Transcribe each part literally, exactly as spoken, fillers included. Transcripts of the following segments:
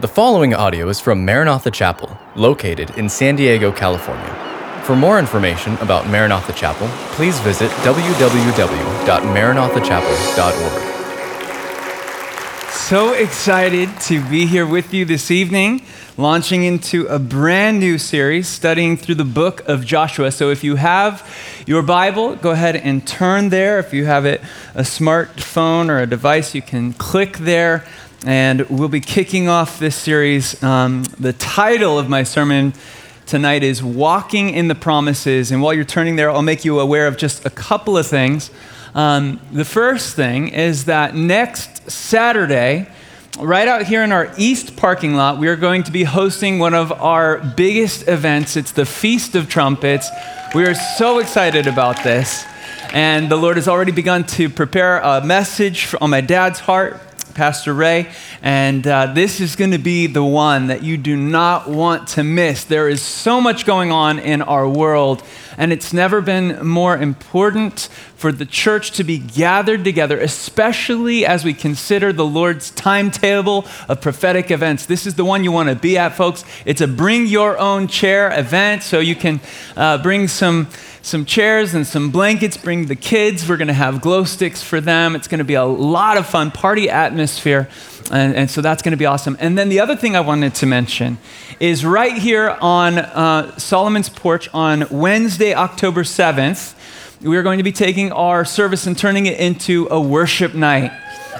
The following audio is from Maranatha Chapel, located in San Diego, California. For more information about Maranatha Chapel, please visit w w w dot maranatha chapel dot org. So excited to be here with you this evening, launching into a brand new series, studying through the book of Joshua. So if you have your Bible, go ahead and turn there. If you have it, a smartphone or a device, you can click there. And we'll be kicking off this series. Um, the title of my sermon tonight is Walking in the Promises. And while you're turning there, I'll make you aware of just a couple of things. Um, the first thing is that next Saturday, right out here in our east parking lot, we are going to be hosting one of our biggest events. It's the Feast of Trumpets. We are so excited about this. And the Lord has already begun to prepare a message on my dad's heart, Pastor Ray, and uh, this is going to be the one that you do not want to miss. There is so much going on in our world, and it's never been more important for the church to be gathered together, especially as we consider the Lord's timetable of prophetic events. This is the one you want to be at, folks. It's a bring your own chair event, so you can uh, bring some some chairs and some blankets, bring the kids. We're going to have glow sticks for them. It's going to be a lot of fun party atmosphere, and, and so that's going to be awesome. And then the other thing I wanted to mention is right here on uh, Solomon's porch on Wednesday, October seventh, we're going to be taking our service and turning it into a worship night.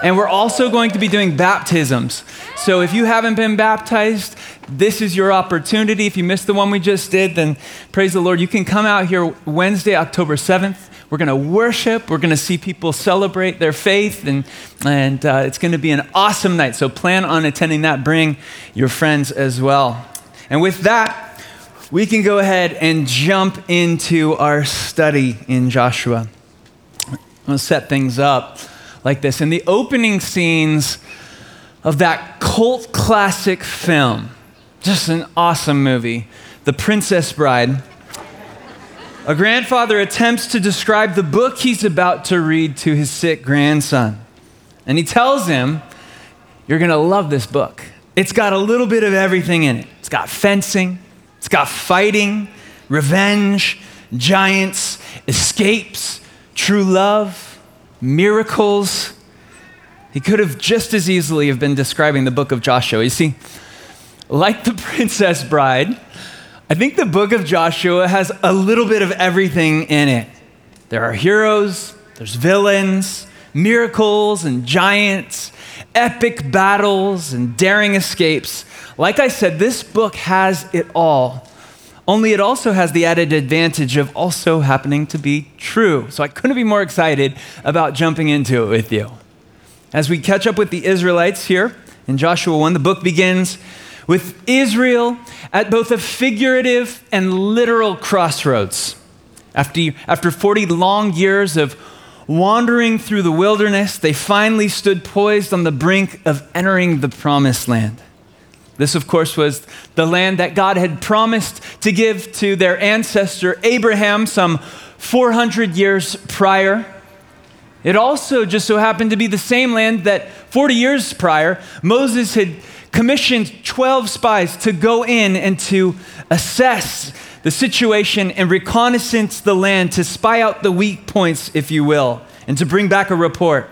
And we're also going to be doing baptisms. So if you haven't been baptized, this is your opportunity. If you missed the one we just did, then praise the Lord. You can come out here Wednesday, October seventh. We're going to worship. We're going to see people celebrate their faith, and, and uh, it's going to be an awesome night. So plan on attending that. Bring your friends as well. And with that, we can go ahead and jump into our study in Joshua. I'm going to set things up like this. In the opening scenes of that cult classic film, just an awesome movie, The Princess Bride, a grandfather attempts to describe the book he's about to read to his sick grandson. And he tells him, you're going to love this book. It's got a little bit of everything in it. It's got fencing, it's got fighting, revenge, giants, escapes, true love, miracles. He could have just as easily have been describing the book of Joshua. You see, like The Princess Bride, I think the book of Joshua has a little bit of everything in it. There are heroes, there's villains, miracles and giants, epic battles and daring escapes. Like I said, this book has it all. Only it also has the added advantage of also happening to be true. So I couldn't be more excited about jumping into it with you. As we catch up with the Israelites here in Joshua one, the book begins with Israel at both a figurative and literal crossroads. After, after forty long years of wandering through the wilderness, they finally stood poised on the brink of entering the promised land. This, of course, was the land that God had promised to give to their ancestor Abraham some four hundred years prior. It also just so happened to be the same land that forty years prior, Moses had commissioned twelve spies to go in and to assess the situation and reconnaissance the land, to spy out the weak points, if you will, and to bring back a report.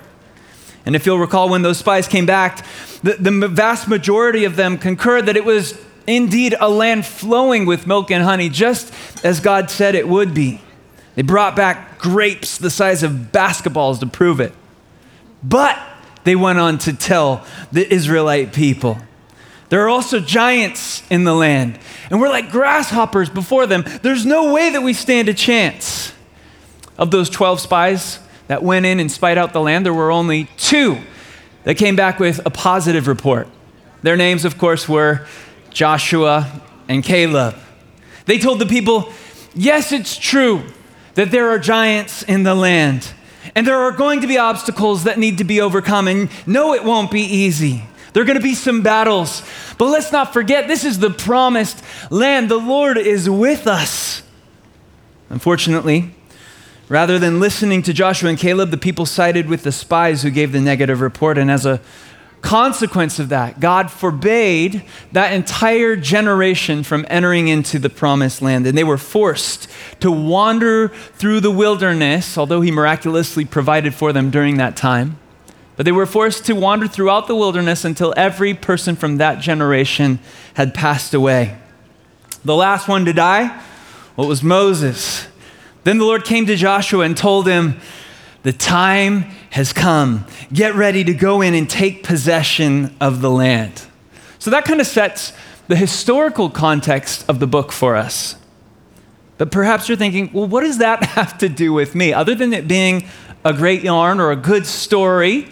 And if you'll recall, when those spies came back, the, the vast majority of them concurred that it was indeed a land flowing with milk and honey, just as God said it would be. They brought back grapes the size of basketballs to prove it. But they went on to tell the Israelite people, there are also giants in the land, and we're like grasshoppers before them. There's no way that we stand a chance. Of those twelve spies that went in and spied out the land, there were only two that came back with a positive report. Their names, of course, were Joshua and Caleb. They told the people, yes, it's true that there are giants in the land, and there are going to be obstacles that need to be overcome, and no, it won't be easy. There are going to be some battles, but let's not forget, this is the promised land. The Lord is with us. Unfortunately, rather than listening to Joshua and Caleb, the people sided with the spies who gave the negative report. And as a consequence of that, God forbade that entire generation from entering into the promised land, and they were forced to wander through the wilderness, although he miraculously provided for them during that time. But they were forced to wander throughout the wilderness until every person from that generation had passed away. The last one to die, well, it was Moses. Then the Lord came to Joshua and told him, "The time has come. Get ready to go in and take possession of the land." So that kind of sets the historical context of the book for us. But perhaps you're thinking, well, what does that have to do with me? Other than it being a great yarn or a good story,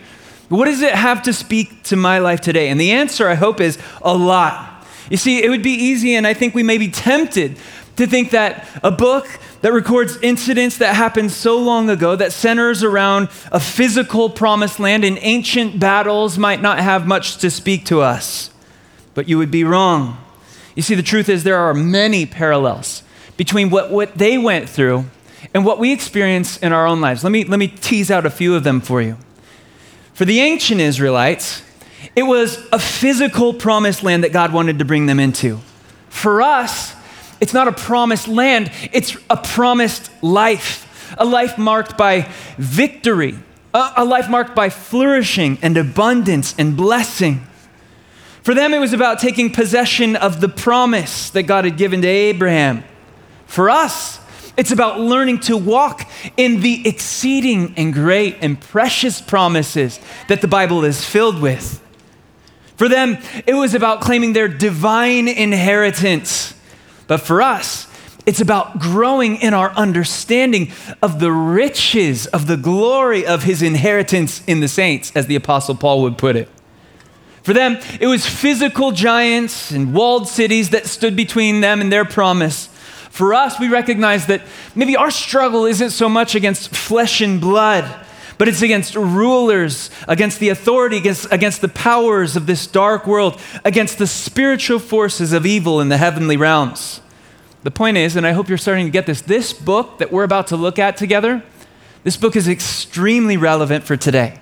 what does it have to speak to my life today? And the answer, I hope, is a lot. You see, it would be easy, and I think we may be tempted to think that a book that records incidents that happened so long ago that centers around a physical promised land and ancient battles might not have much to speak to us. But you would be wrong. You see, the truth is there are many parallels between what, what they went through and what we experience in our own lives. Let me, let me tease out a few of them for you. For the ancient Israelites, it was a physical promised land that God wanted to bring them into. For us, it's not a promised land, it's a promised life, a life marked by victory, a, a life marked by flourishing and abundance and blessing. For them, it was about taking possession of the promise that God had given to Abraham. For us, it's about learning to walk in the exceeding and great and precious promises that the Bible is filled with. For them, it was about claiming their divine inheritance. But for us, it's about growing in our understanding of the riches of the glory of his inheritance in the saints, as the Apostle Paul would put it. For them, it was physical giants and walled cities that stood between them and their promise. For us, we recognize that maybe our struggle isn't so much against flesh and blood, but it's against rulers, against the authority, against, against the powers of this dark world, against the spiritual forces of evil in the heavenly realms. The point is, and I hope you're starting to get this, this book that we're about to look at together, this book is extremely relevant for today.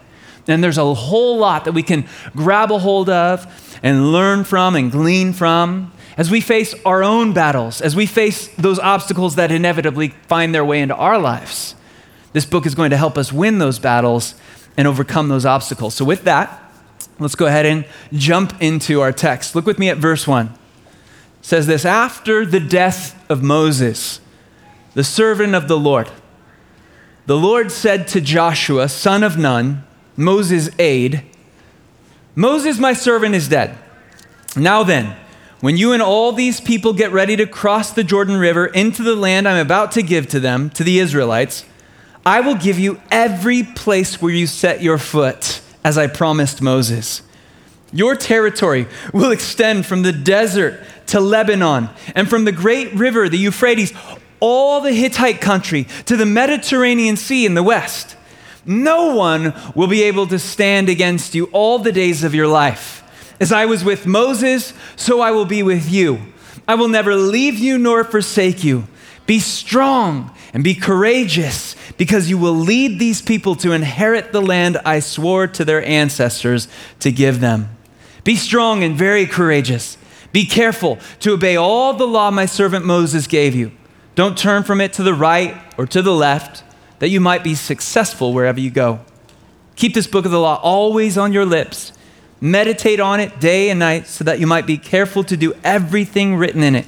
And there's a whole lot that we can grab a hold of and learn from and glean from as we face our own battles, as we face those obstacles that inevitably find their way into our lives. This book is going to help us win those battles and overcome those obstacles. So with that, let's go ahead and jump into our text. Look with me at verse one. It says this, "After the death of Moses, the servant of the Lord, the Lord said to Joshua, son of Nun, Moses' aide, 'Moses, my servant, is dead. Now then, when you and all these people get ready to cross the Jordan River into the land I'm about to give to them, to the Israelites, I will give you every place where you set your foot, as I promised Moses. Your territory will extend from the desert to Lebanon and from the great river, the Euphrates, all the Hittite country to the Mediterranean Sea in the west. No one will be able to stand against you all the days of your life. As I was with Moses, so I will be with you. I will never leave you nor forsake you. Be strong and be courageous, because you will lead these people to inherit the land I swore to their ancestors to give them. Be strong and very courageous. Be careful to obey all the law my servant Moses gave you. Don't turn from it to the right or to the left, that you might be successful wherever you go. Keep this book of the law always on your lips. Meditate on it day and night, so that you might be careful to do everything written in it.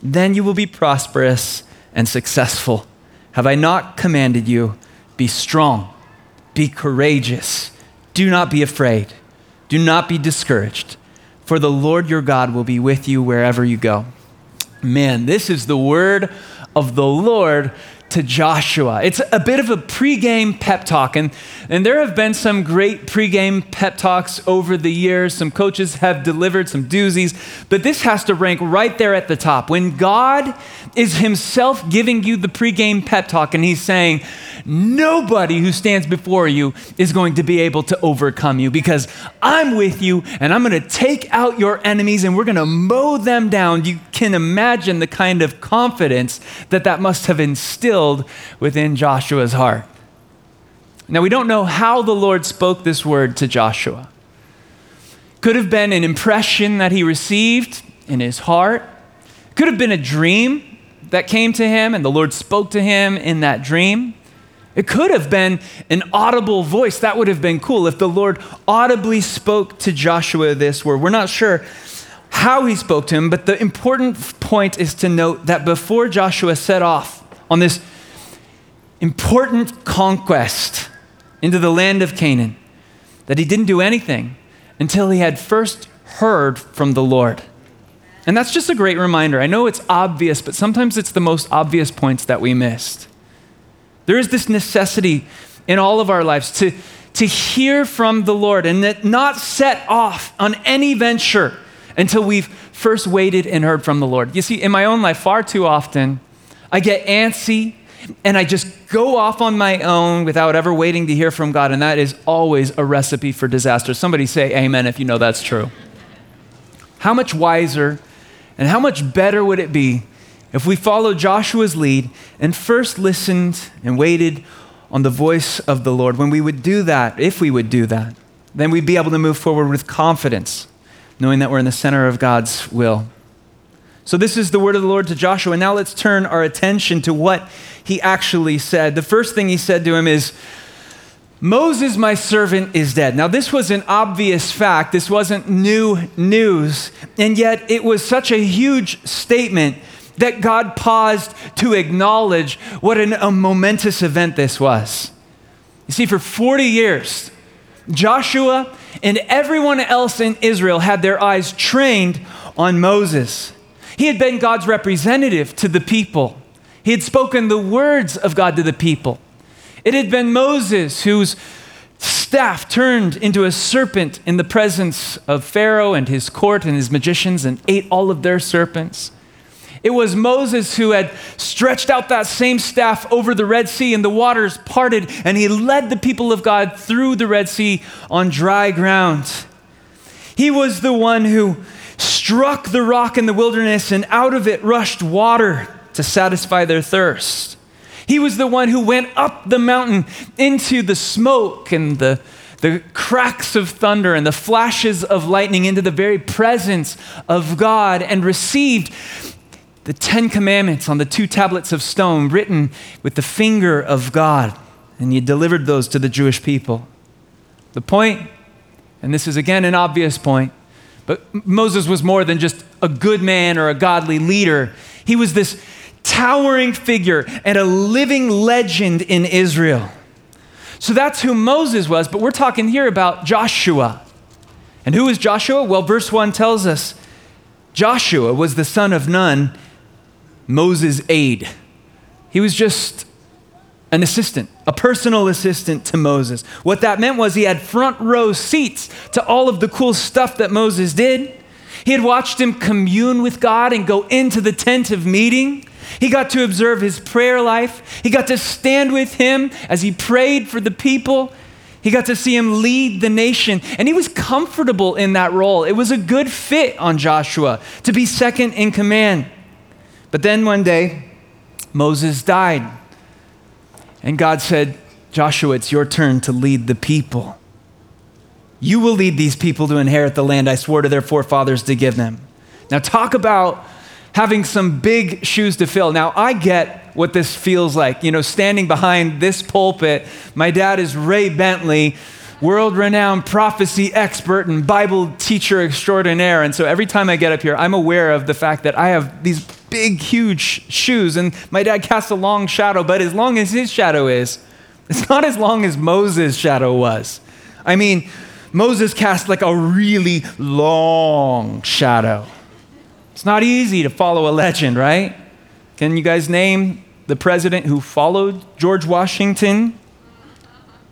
Then you will be prosperous and successful. Have I not commanded you? Be strong, be courageous. Do not be afraid. Do not be discouraged, for the Lord your God will be with you wherever you go.'" Man, this is the word of the Lord to Joshua. It's a bit of a pregame pep talk, and, and there have been some great pregame pep talks over the years. Some coaches have delivered some doozies, but this has to rank right there at the top. When God is himself giving you the pregame pep talk, and he's saying, nobody who stands before you is going to be able to overcome you, because I'm with you, and I'm going to take out your enemies, and we're going to mow them down. You can imagine the kind of confidence that that must have instilled within Joshua's heart. Now, we don't know how the Lord spoke this word to Joshua. Could have been an impression that he received in his heart. Could have been a dream that came to him and the Lord spoke to him in that dream. It could have been an audible voice. That would have been cool if the Lord audibly spoke to Joshua this word. We're not sure how he spoke to him, but the important point is to note that before Joshua set off on this important conquest into the land of Canaan, that he didn't do anything until he had first heard from the Lord. And that's just a great reminder. I know it's obvious, but sometimes it's the most obvious points that we missed. There is this necessity in all of our lives to, to hear from the Lord and that not set off on any venture until we've first waited and heard from the Lord. You see, in my own life, far too often, I get antsy and I just go off on my own without ever waiting to hear from God, and that is always a recipe for disaster. Somebody say amen if you know that's true. How much wiser and how much better would it be if we followed Joshua's lead and first listened and waited on the voice of the Lord? When we would do that, if we would do that, then we'd be able to move forward with confidence, knowing that we're in the center of God's will. So this is the word of the Lord to Joshua. And now let's turn our attention to what he actually said. The first thing he said to him is, "Moses, my servant, is dead." Now this was an obvious fact. This wasn't new news. And yet it was such a huge statement that God paused to acknowledge what an, a momentous event this was. You see, for forty years, Joshua and everyone else in Israel had their eyes trained on Moses. He had been God's representative to the people. He had spoken the words of God to the people. It had been Moses whose staff turned into a serpent in the presence of Pharaoh and his court and his magicians and ate all of their serpents. It was Moses who had stretched out that same staff over the Red Sea and the waters parted, and he led the people of God through the Red Sea on dry ground. He was the one who struck the rock in the wilderness and out of it rushed water to satisfy their thirst. He was the one who went up the mountain into the smoke and the the cracks of thunder and the flashes of lightning, into the very presence of God, and received the Ten Commandments on the two tablets of stone written with the finger of God, and he delivered those to the Jewish people. The point, and this is again an obvious point, but Moses was more than just a good man or a godly leader. He was this towering figure and a living legend in Israel. So that's who Moses was, but we're talking here about Joshua. And who is Joshua? Well, verse one tells us Joshua was the son of Nun, Moses' aide. He was just an assistant, a personal assistant to Moses. What that meant was he had front row seats to all of the cool stuff that Moses did. He had watched him commune with God and go into the tent of meeting. He got to observe his prayer life. He got to stand with him as he prayed for the people. He got to see him lead the nation, and he was comfortable in that role. It was a good fit on Joshua to be second in command. But then one day, Moses died, and God said, "Joshua, it's your turn to lead the people. You will lead these people to inherit the land I swore to their forefathers to give them." Now talk about having some big shoes to fill. Now, I get what this feels like. You know, standing behind this pulpit, my dad is Ray Bentley, world-renowned prophecy expert and Bible teacher extraordinaire. And so every time I get up here, I'm aware of the fact that I have these big, huge shoes, and my dad casts a long shadow, but as long as his shadow is, it's not as long as Moses' shadow was. I mean, Moses cast like a really long shadow. It's not easy to follow a legend, right? Can you guys name the president who followed George Washington?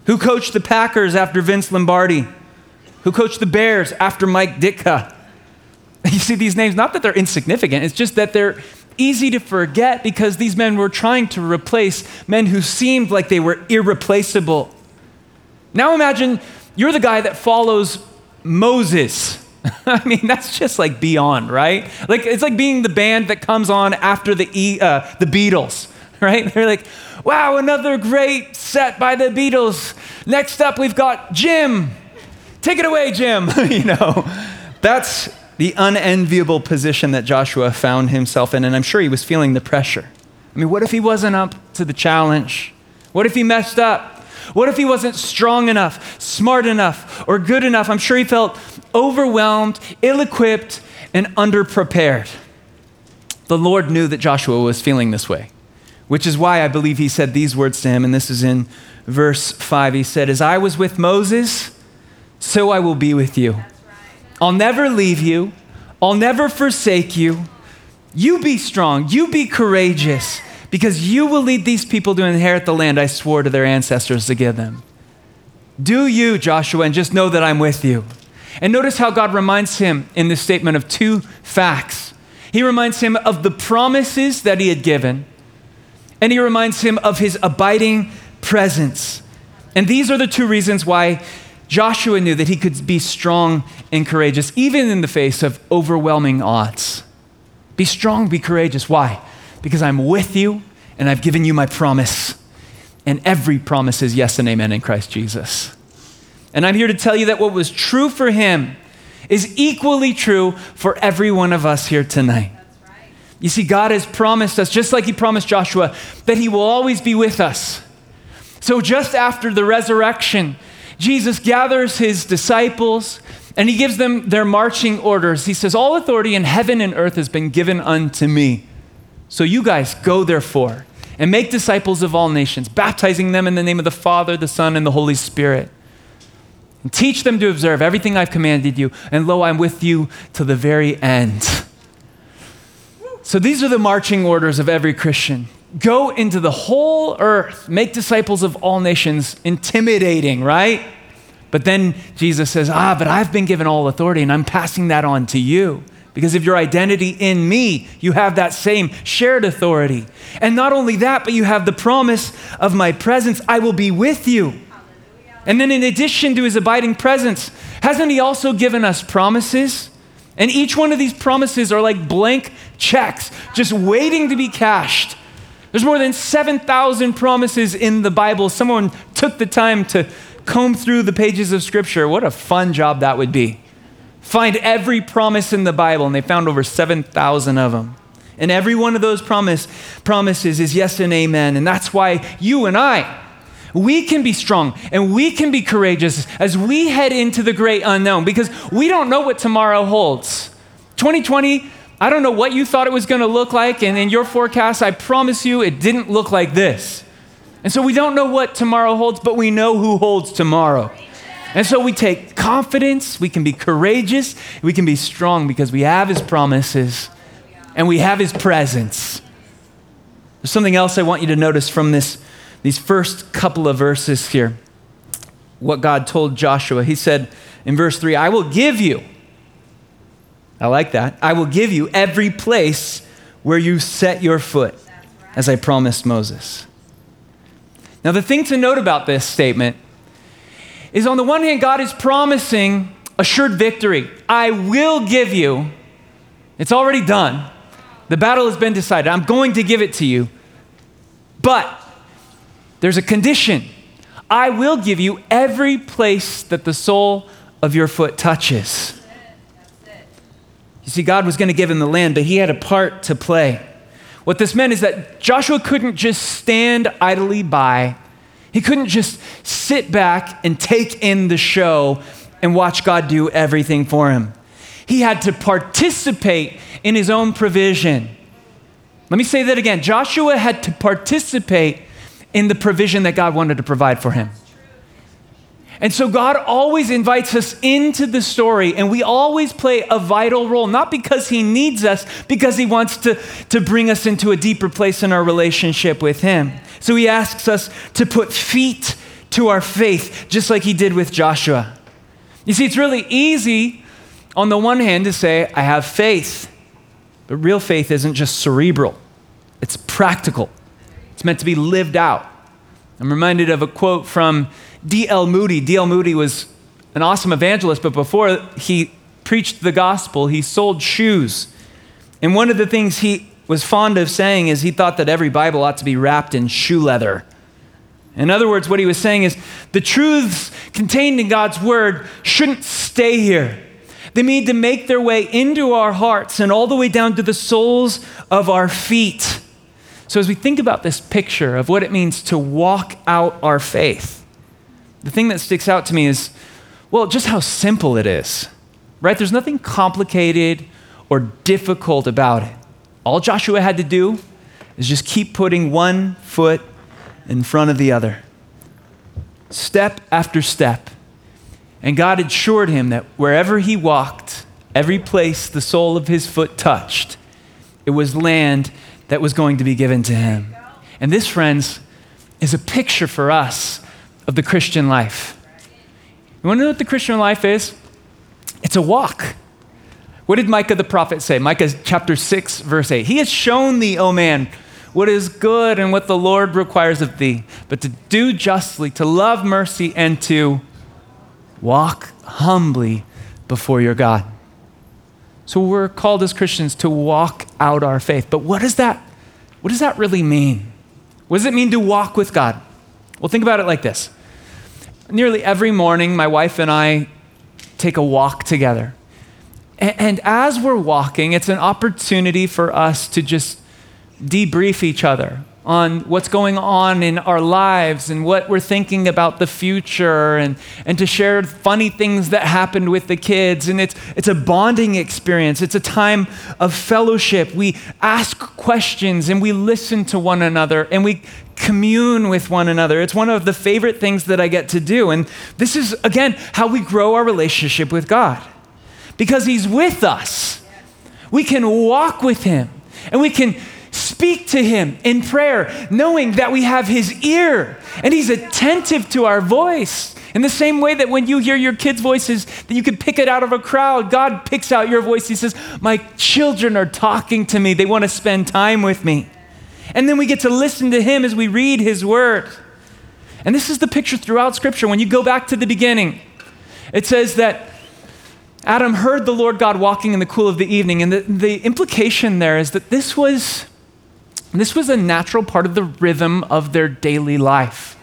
Who coached the Packers after Vince Lombardi? Who coached the Bears after Mike Ditka? You see these names, not that they're insignificant, it's just that they're easy to forget because these men were trying to replace men who seemed like they were irreplaceable. Now imagine you're the guy that follows Moses. I mean, that's just like beyond, right? Like, it's like being the band that comes on after the e, uh, the Beatles, right? They're like, wow, another great set by the Beatles. Next up, we've got Jim. Take it away, Jim, you know. That's the unenviable position that Joshua found himself in, and I'm sure he was feeling the pressure. I mean, what if he wasn't up to the challenge? What if he messed up? What if he wasn't strong enough, smart enough, or good enough? I'm sure he felt overwhelmed, ill-equipped, and underprepared. The Lord knew that Joshua was feeling this way, which is why I believe he said these words to him, and this is in verse five. He said, "As I was with Moses, so I will be with you. That's right. I'll never leave you. I'll never forsake you. You be strong. You be courageous, because you will lead these people to inherit the land I swore to their ancestors to give them." Do you, Joshua, and just know that I'm with you. And notice how God reminds him in this statement of two facts. He reminds him of the promises that he had given, and he reminds him of his abiding presence. And these are the two reasons why Joshua knew that he could be strong and courageous, even in the face of overwhelming odds. Be strong, be courageous. Why? Because I'm with you, and I've given you my promise. And every promise is yes and amen in Christ Jesus. And I'm here to tell you that what was true for him is equally true for every one of us here tonight. That's right. You see, God has promised us, just like he promised Joshua, that he will always be with us. So just after the resurrection, Jesus gathers his disciples, and he gives them their marching orders. He says, "All authority in heaven and earth has been given unto me. So you guys go therefore and make disciples of all nations, baptizing them in the name of the Father, the Son, and the Holy Spirit. And teach them to observe everything I've commanded you. And lo, I'm with you to the very end." So these are the marching orders of every Christian. Go into the whole earth, make disciples of all nations. Intimidating, right? But then Jesus says, ah, but I've been given all authority and I'm passing that on to you. Because of your identity in me, you have that same shared authority. And not only that, but you have the promise of my presence. I will be with you. Hallelujah. And then in addition to his abiding presence, hasn't he also given us promises? And each one of these promises are like blank checks, just waiting to be cashed. There's more than seven thousand promises in the Bible. Someone took the time to comb through the pages of Scripture. What a fun job that would be. Find every promise in the Bible, and they found over seven thousand of them. And every one of those promise, promises is yes and amen. And that's why you and I, we can be strong and we can be courageous as we head into the great unknown, because we don't know what tomorrow holds. twenty twenty, I don't know what you thought it was going to look like, and in your forecast, I promise you it didn't look like this. And so we don't know what tomorrow holds, but we know who holds tomorrow. And so we take confidence, we can be courageous, we can be strong because we have his promises and we have his presence. There's something else I want you to notice from this, these first couple of verses here, what God told Joshua. He said in verse three, I will give you, I like that, I will give you every place where you set your foot, as I promised Moses. Now the thing to note about this statement is, on the one hand, God is promising assured victory. I will give you. It's already done. The battle has been decided. I'm going to give it to you. But there's a condition. I will give you every place that the sole of your foot touches. That's it. You see, God was going to give him the land, but he had a part to play. What this meant is that Joshua couldn't just stand idly by. He couldn't just sit back and take in the show and watch God do everything for him. He had to participate in his own provision. Let me say that again. Joshua had to participate in the provision that God wanted to provide for him. And so God always invites us into the story, and we always play a vital role, not because he needs us, because he wants to, to bring us into a deeper place in our relationship with him. So he asks us to put feet to our faith, just like he did with Joshua. You see, it's really easy on the one hand to say, I have faith, but real faith isn't just cerebral. It's practical. It's meant to be lived out. I'm reminded of a quote from D L Moody. D L Moody was an awesome evangelist, but before he preached the gospel, he sold shoes. And one of the things he was fond of saying is he thought that every Bible ought to be wrapped in shoe leather. In other words, what he was saying is the truths contained in God's word shouldn't stay here. They need to make their way into our hearts and all the way down to the soles of our feet. So as we think about this picture of what it means to walk out our faith, the thing that sticks out to me is, well, just how simple it is, right? There's nothing complicated or difficult about it. All Joshua had to do is just keep putting one foot in front of the other, step after step. And God assured him that wherever he walked, every place the sole of his foot touched, it was land that was going to be given to him. And this, friends, is a picture for us of the Christian life. You want to know what the Christian life is? It's a walk. What did Micah the prophet say? Micah chapter six, verse eight. He has shown thee, O man, what is good and what the Lord requires of thee, but to do justly, to love mercy, and to walk humbly before your God. So we're called as Christians to walk out our faith. But what does that, what does that really mean? What does it mean to walk with God? Well, think about it like this. Nearly every morning, my wife and I take a walk together. And, and as we're walking, it's an opportunity for us to just debrief each other on what's going on in our lives and what we're thinking about the future, and, and to share funny things that happened with the kids. And it's, it's a bonding experience. It's a time of fellowship. We ask questions and we listen to one another and we commune with one another. It's one of the favorite things that I get to do. And this is, again, how we grow our relationship with God, because he's with us. We can walk with him and we can speak to him in prayer, knowing that we have his ear and he's attentive to our voice. In the same way that when you hear your kids' voices, that you can pick it out of a crowd, God picks out your voice. He says, my children are talking to me. They want to spend time with me. And then we get to listen to him as we read his word. And this is the picture throughout Scripture. When you go back to the beginning, it says that Adam heard the Lord God walking in the cool of the evening. And the, the implication there is that this was... This was a natural part of the rhythm of their daily life.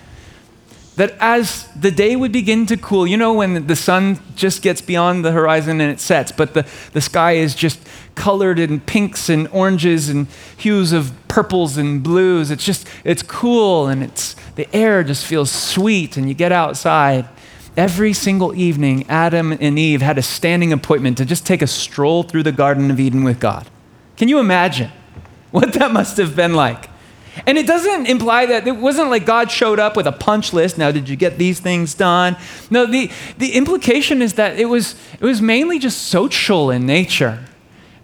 That as the day would begin to cool, you know, when the sun just gets beyond the horizon and it sets, but the, the sky is just colored in pinks and oranges and hues of purples and blues. It's just, it's cool, and it's, the air just feels sweet, and you get outside. Every single evening, Adam and Eve had a standing appointment to just take a stroll through the Garden of Eden with God. Can you imagine what that must have been like? And it doesn't imply that it wasn't like God showed up with a punch list. Now, did you get these things done? No, the, the implication is that it was, it was mainly just social in nature.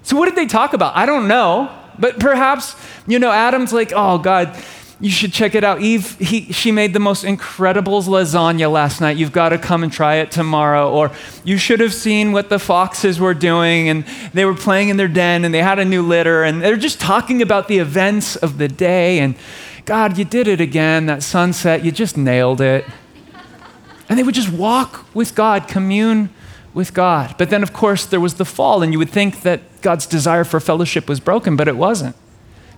So what did they talk about? I don't know. But perhaps, you know, Adam's like, oh, God, you should check it out. Eve, he, she made the most incredible lasagna last night. You've got to come and try it tomorrow. Or you should have seen what the foxes were doing, and they were playing in their den and they had a new litter, and they're just talking about the events of the day. And God, you did it again, that sunset, you just nailed it. And they would just walk with God, commune with God. But then, of course, there was the fall, and you would think that God's desire for fellowship was broken, but it wasn't.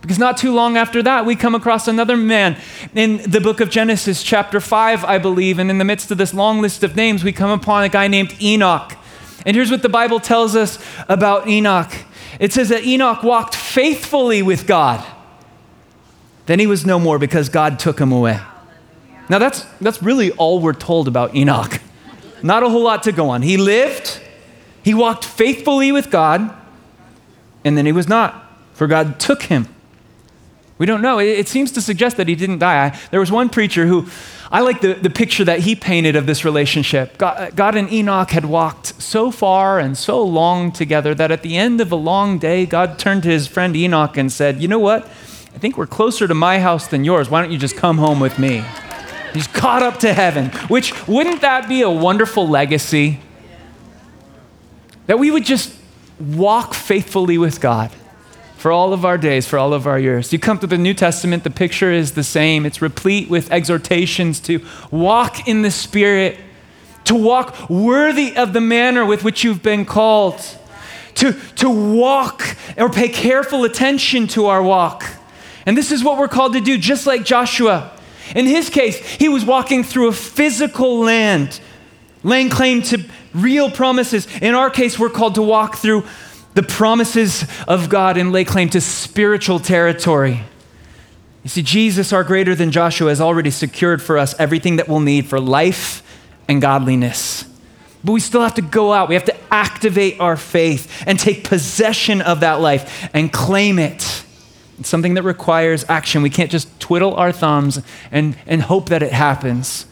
Because not too long after that, we come across another man in the book of Genesis, chapter five, I believe. And in the midst of this long list of names, we come upon a guy named Enoch. And here's what the Bible tells us about Enoch. It says that Enoch walked faithfully with God. Then he was no more, because God took him away. Now that's, that's really all we're told about Enoch. Not a whole lot to go on. He lived, he walked faithfully with God, and then he was not, for God took him. We don't know. It seems to suggest that he didn't die. I, there was one preacher who, I like the, the picture that he painted of this relationship. God, God and Enoch had walked so far and so long together that at the end of a long day, God turned to his friend Enoch and said, you know what? I think we're closer to my house than yours. Why don't you just come home with me? He's caught up to heaven, which, wouldn't that be a wonderful legacy? That we would just walk faithfully with God for all of our days, for all of our years. You come to the New Testament, the picture is the same. It's replete with exhortations to walk in the Spirit, to walk worthy of the manner with which you've been called, to, to walk or pay careful attention to our walk. And this is what we're called to do, just like Joshua. In his case, he was walking through a physical land, laying claim to real promises. In our case, we're called to walk through the promises of God and lay claim to spiritual territory. You see, Jesus, our greater than Joshua, has already secured for us everything that we'll need for life and godliness. But we still have to go out. We have to activate our faith and take possession of that life and claim it. It's something that requires action. We can't just twiddle our thumbs and, and hope that it happens.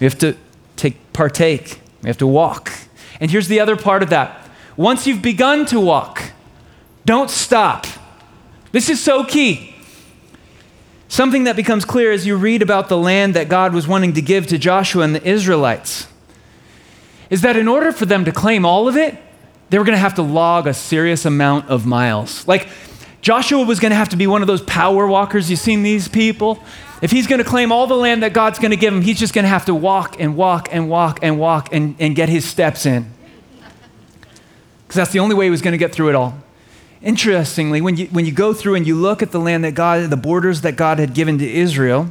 We have to take partake. We have to walk. And here's the other part of that. Once you've begun to walk, don't stop. This is so key. Something that becomes clear as you read about the land that God was wanting to give to Joshua and the Israelites is that in order for them to claim all of it, they were going to have to log a serious amount of miles. Like, Joshua was going to have to be one of those power walkers. You've seen these people? If he's going to claim all the land that God's going to give him, he's just going to have to walk and walk and walk and walk and, and get his steps in. Because that's the only way he was going to get through it all. Interestingly, when you, when you go through and you look at the land that God, the borders that God had given to Israel,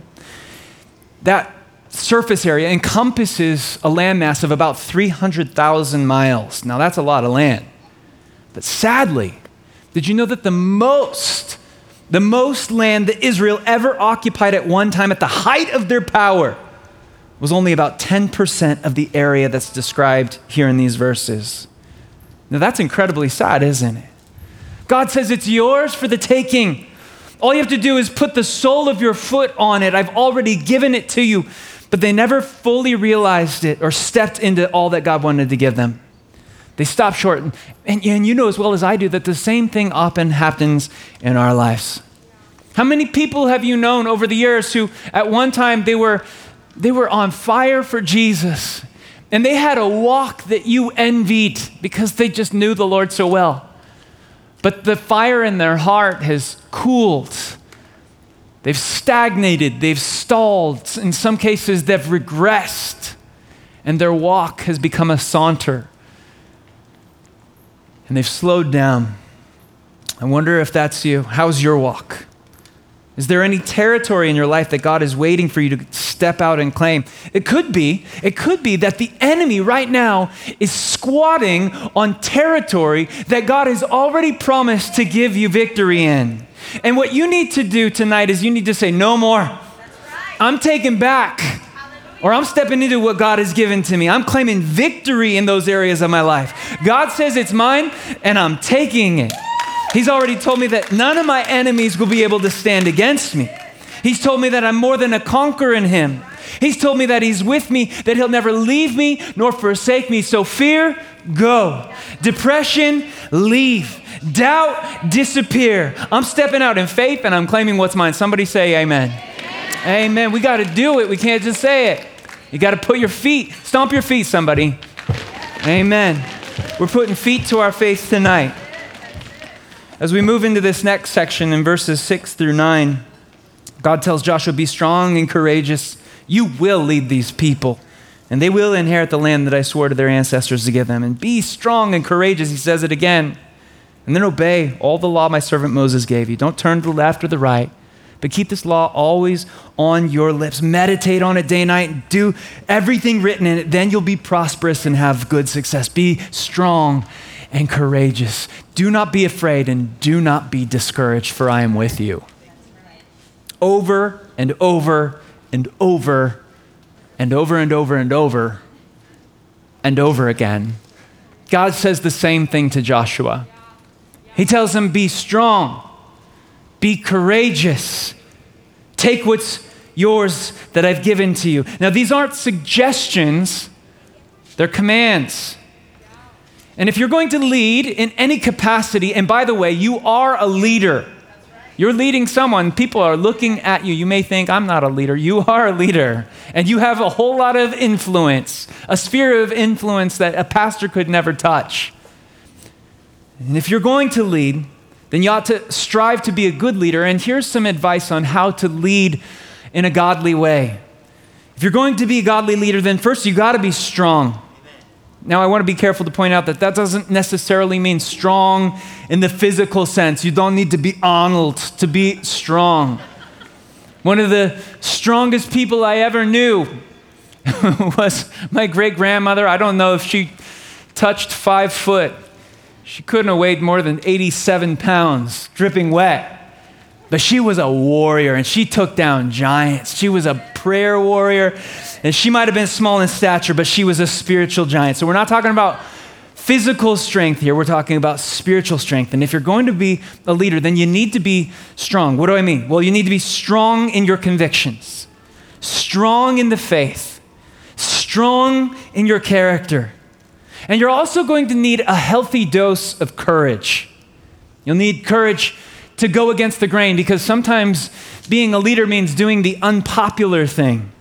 that surface area encompasses a landmass of about three hundred thousand miles. Now that's a lot of land. But sadly, did you know that the most, the most land that Israel ever occupied at one time at the height of their power was only about ten percent of the area that's described here in these verses? Now that's incredibly sad, isn't it? God says it's yours for the taking. All you have to do is put the sole of your foot on it. I've already given it to you. But they never fully realized it or stepped into all that God wanted to give them. They stop short. And, and, and you know as well as I do that the same thing often happens in our lives. How many people have you known over the years who at one time they were, they were on fire for Jesus and they had a walk that you envied because they just knew the Lord so well. But the fire in their heart has cooled. They've stagnated, they've stalled. In some cases, they've regressed and their walk has become a saunter. And they've slowed down. I wonder if that's you. How's your walk? Is there any territory in your life that God is waiting for you to step out and claim? It could be, it could be that the enemy right now is squatting on territory that God has already promised to give you victory in. And what you need to do tonight is you need to say, no more. That's right. I'm taking back. Or I'm stepping into what God has given to me. I'm claiming victory in those areas of my life. God says it's mine, and I'm taking it. He's already told me that none of my enemies will be able to stand against me. He's told me that I'm more than a conqueror in him. He's told me that he's with me, that he'll never leave me nor forsake me. So fear, go. Depression, leave. Doubt, disappear. I'm stepping out in faith, and I'm claiming what's mine. Somebody say amen. Amen. We got to do it. We can't just say it. You got to put your feet, stomp your feet, somebody. Amen. We're putting feet to our faith tonight. As we move into this next section in verses six through nine, God tells Joshua, be strong and courageous. You will lead these people, and they will inherit the land that I swore to their ancestors to give them. And be strong and courageous, he says it again. And then obey all the law my servant Moses gave you. Don't turn to the left or the right. But keep this law always on your lips. Meditate on it day and night. And do everything written in it. Then you'll be prosperous and have good success. Be strong and courageous. Do not be afraid and do not be discouraged, for I am with you. Over and over and over and over and over and over and over again. God says the same thing to Joshua. He tells him, be strong. Be courageous. Take what's yours that I've given to you. Now, these aren't suggestions. They're commands. And if you're going to lead in any capacity, and by the way, you are a leader. You're leading someone. People are looking at you. You may think, I'm not a leader. You are a leader. And you have a whole lot of influence, a sphere of influence that a pastor could never touch. And if you're going to lead, then you ought to strive to be a good leader. And here's some advice on how to lead in a godly way. If you're going to be a godly leader, then first you got to be strong. Amen. Now, I want to be careful to point out that that doesn't necessarily mean strong in the physical sense. You don't need to be Arnold to be strong. One of the strongest people I ever knew was my great-grandmother. I don't know if she touched five foot. She couldn't have weighed more than eighty-seven pounds, dripping wet. But she was a warrior, and she took down giants. She was a prayer warrior, and she might have been small in stature, but she was a spiritual giant. So we're not talking about physical strength here. We're talking about spiritual strength. And if you're going to be a leader, then you need to be strong. What do I mean? Well, you need to be strong in your convictions, strong in the faith, strong in your character. And you're also going to need a healthy dose of courage. You'll need courage to go against the grain, because sometimes being a leader means doing the unpopular thing.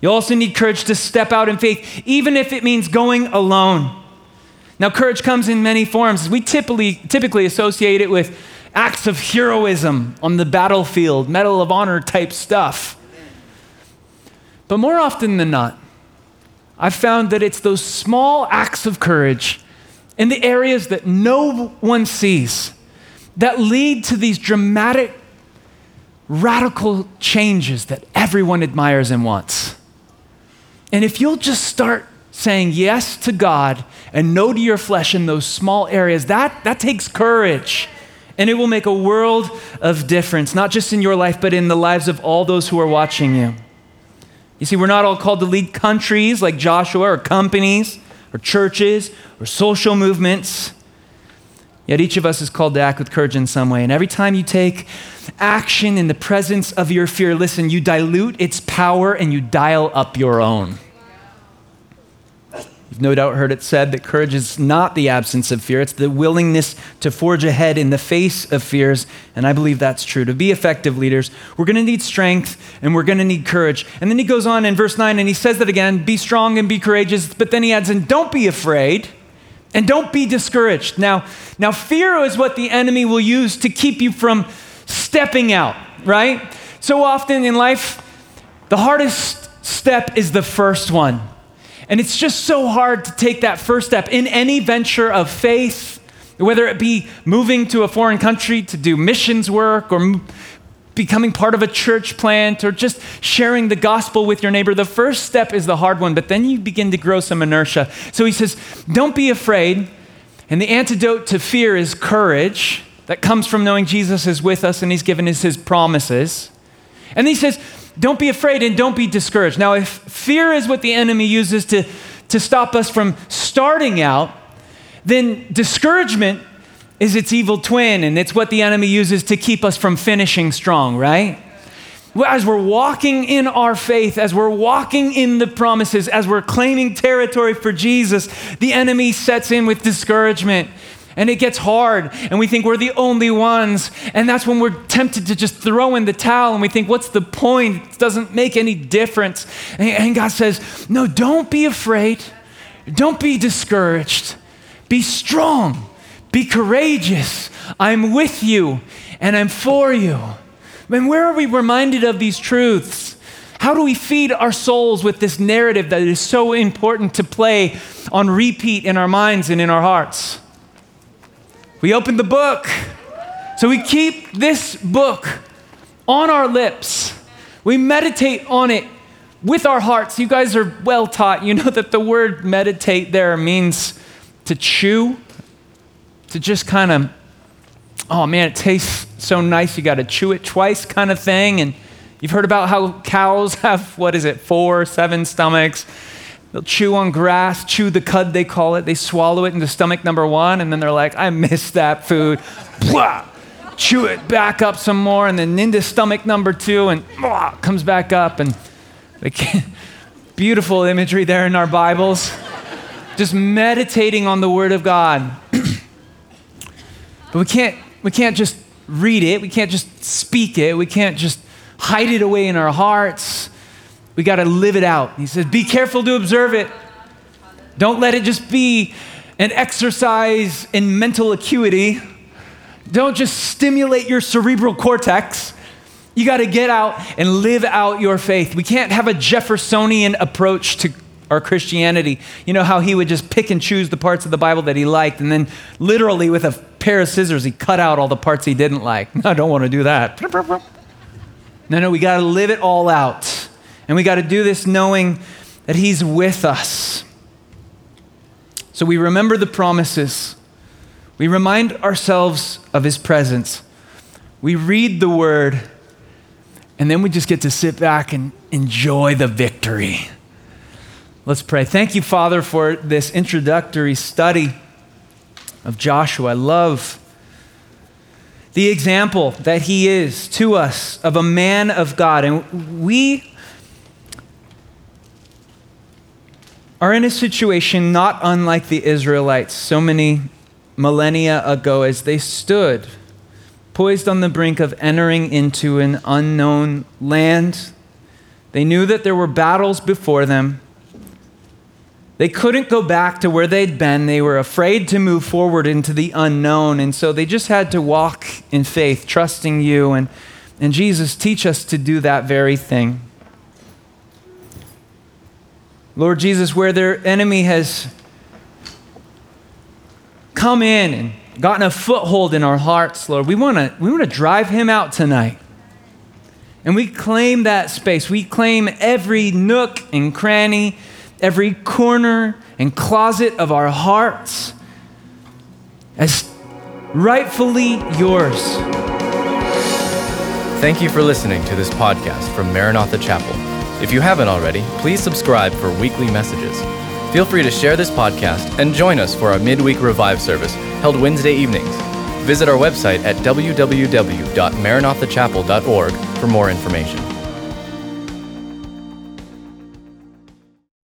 You also need courage to step out in faith, even if it means going alone. Now, courage comes in many forms. We typically, typically associate it with acts of heroism on the battlefield, Medal of Honor type stuff. But more often than not, I've found that it's those small acts of courage in the areas that no one sees that lead to these dramatic, radical changes that everyone admires and wants. And if you'll just start saying yes to God and no to your flesh in those small areas, that, that takes courage. And it will make a world of difference, not just in your life, but in the lives of all those who are watching you. You see, we're not all called to lead countries like Joshua, or companies, or churches, or social movements. Yet each of us is called to act with courage in some way. And every time you take action in the presence of your fear, listen, you dilute its power and you dial up your own. You've no doubt heard it said that courage is not the absence of fear. It's the willingness to forge ahead in the face of fears. And I believe that's true. To be effective leaders, we're going to need strength and we're going to need courage. And then he goes on in verse nine and he says that again, be strong and be courageous. But then he adds in, don't be afraid. And don't be discouraged. Now, now, fear is what the enemy will use to keep you from stepping out, right? So often in life, the hardest step is the first one. And it's just so hard to take that first step in any venture of faith, whether it be moving to a foreign country to do missions work or m- becoming part of a church plant or just sharing the gospel with your neighbor. The first step is the hard one, but then you begin to grow some inertia. So he says, don't be afraid. And the antidote to fear is courage that comes from knowing Jesus is with us and he's given us his promises. And he says, don't be afraid and don't be discouraged. Now, if fear is what the enemy uses to, to stop us from starting out, then discouragement is its evil twin, and it's what the enemy uses to keep us from finishing strong, right? As we're walking in our faith, as we're walking in the promises, as we're claiming territory for Jesus, the enemy sets in with discouragement, and it gets hard, and we think we're the only ones, and that's when we're tempted to just throw in the towel, and we think, what's the point? It doesn't make any difference. And God says, no, don't be afraid. Don't be discouraged. Be strong. Be courageous. I'm with you and I'm for you. Man, where are we reminded of these truths? How do we feed our souls with this narrative that is so important to play on repeat in our minds and in our hearts? We open the book. So we keep this book on our lips. We meditate on it with our hearts. You guys are well taught. You know that the word meditate there means to chew. To just kind of, oh man, it tastes so nice, you got to chew it twice kind of thing. And you've heard about how cows have, what is it, four, seven stomachs. They'll chew on grass, chew the cud, they call it. They swallow it into stomach number one, and then they're like, I miss that food. Blah! Chew it back up some more, and then into stomach number two, and blah, comes back up. And they can't. Beautiful imagery there in our Bibles. Just meditating on the Word of God. But we can't, we can't just read it. We can't just speak it. We can't just hide it away in our hearts. We got to live it out. He says, be careful to observe it. Don't let it just be an exercise in mental acuity. Don't just stimulate your cerebral cortex. You got to get out and live out your faith. We can't have a Jeffersonian approach to or Christianity. You know how he would just pick and choose the parts of the Bible that he liked, and then literally with a pair of scissors, he cut out all the parts he didn't like. No, I don't want to do that. No, no, we got to live it all out. And we got to do this knowing that he's with us. So we remember the promises. We remind ourselves of his presence. We read the word, and then we just get to sit back and enjoy the victory. Let's pray. Thank you, Father, for this introductory study of Joshua. I love the example that he is to us of a man of God. And we are in a situation not unlike the Israelites so many millennia ago as they stood poised on the brink of entering into an unknown land. They knew that there were battles before them. They couldn't go back to where they'd been. They were afraid to move forward into the unknown, and so they just had to walk in faith, trusting you. And, and Jesus, teach us to do that very thing. Lord Jesus, where their enemy has come in and gotten a foothold in our hearts, Lord, we want to we want to drive him out tonight. And we claim that space. We claim every nook and cranny, every corner and closet of our hearts as rightfully yours. Thank you for listening to this podcast from Maranatha Chapel. If you haven't already, please subscribe for weekly messages. Feel free to share this podcast and join us for our midweek revive service held Wednesday evenings. Visit our website at w w w dot maranatha chapel dot org for more information.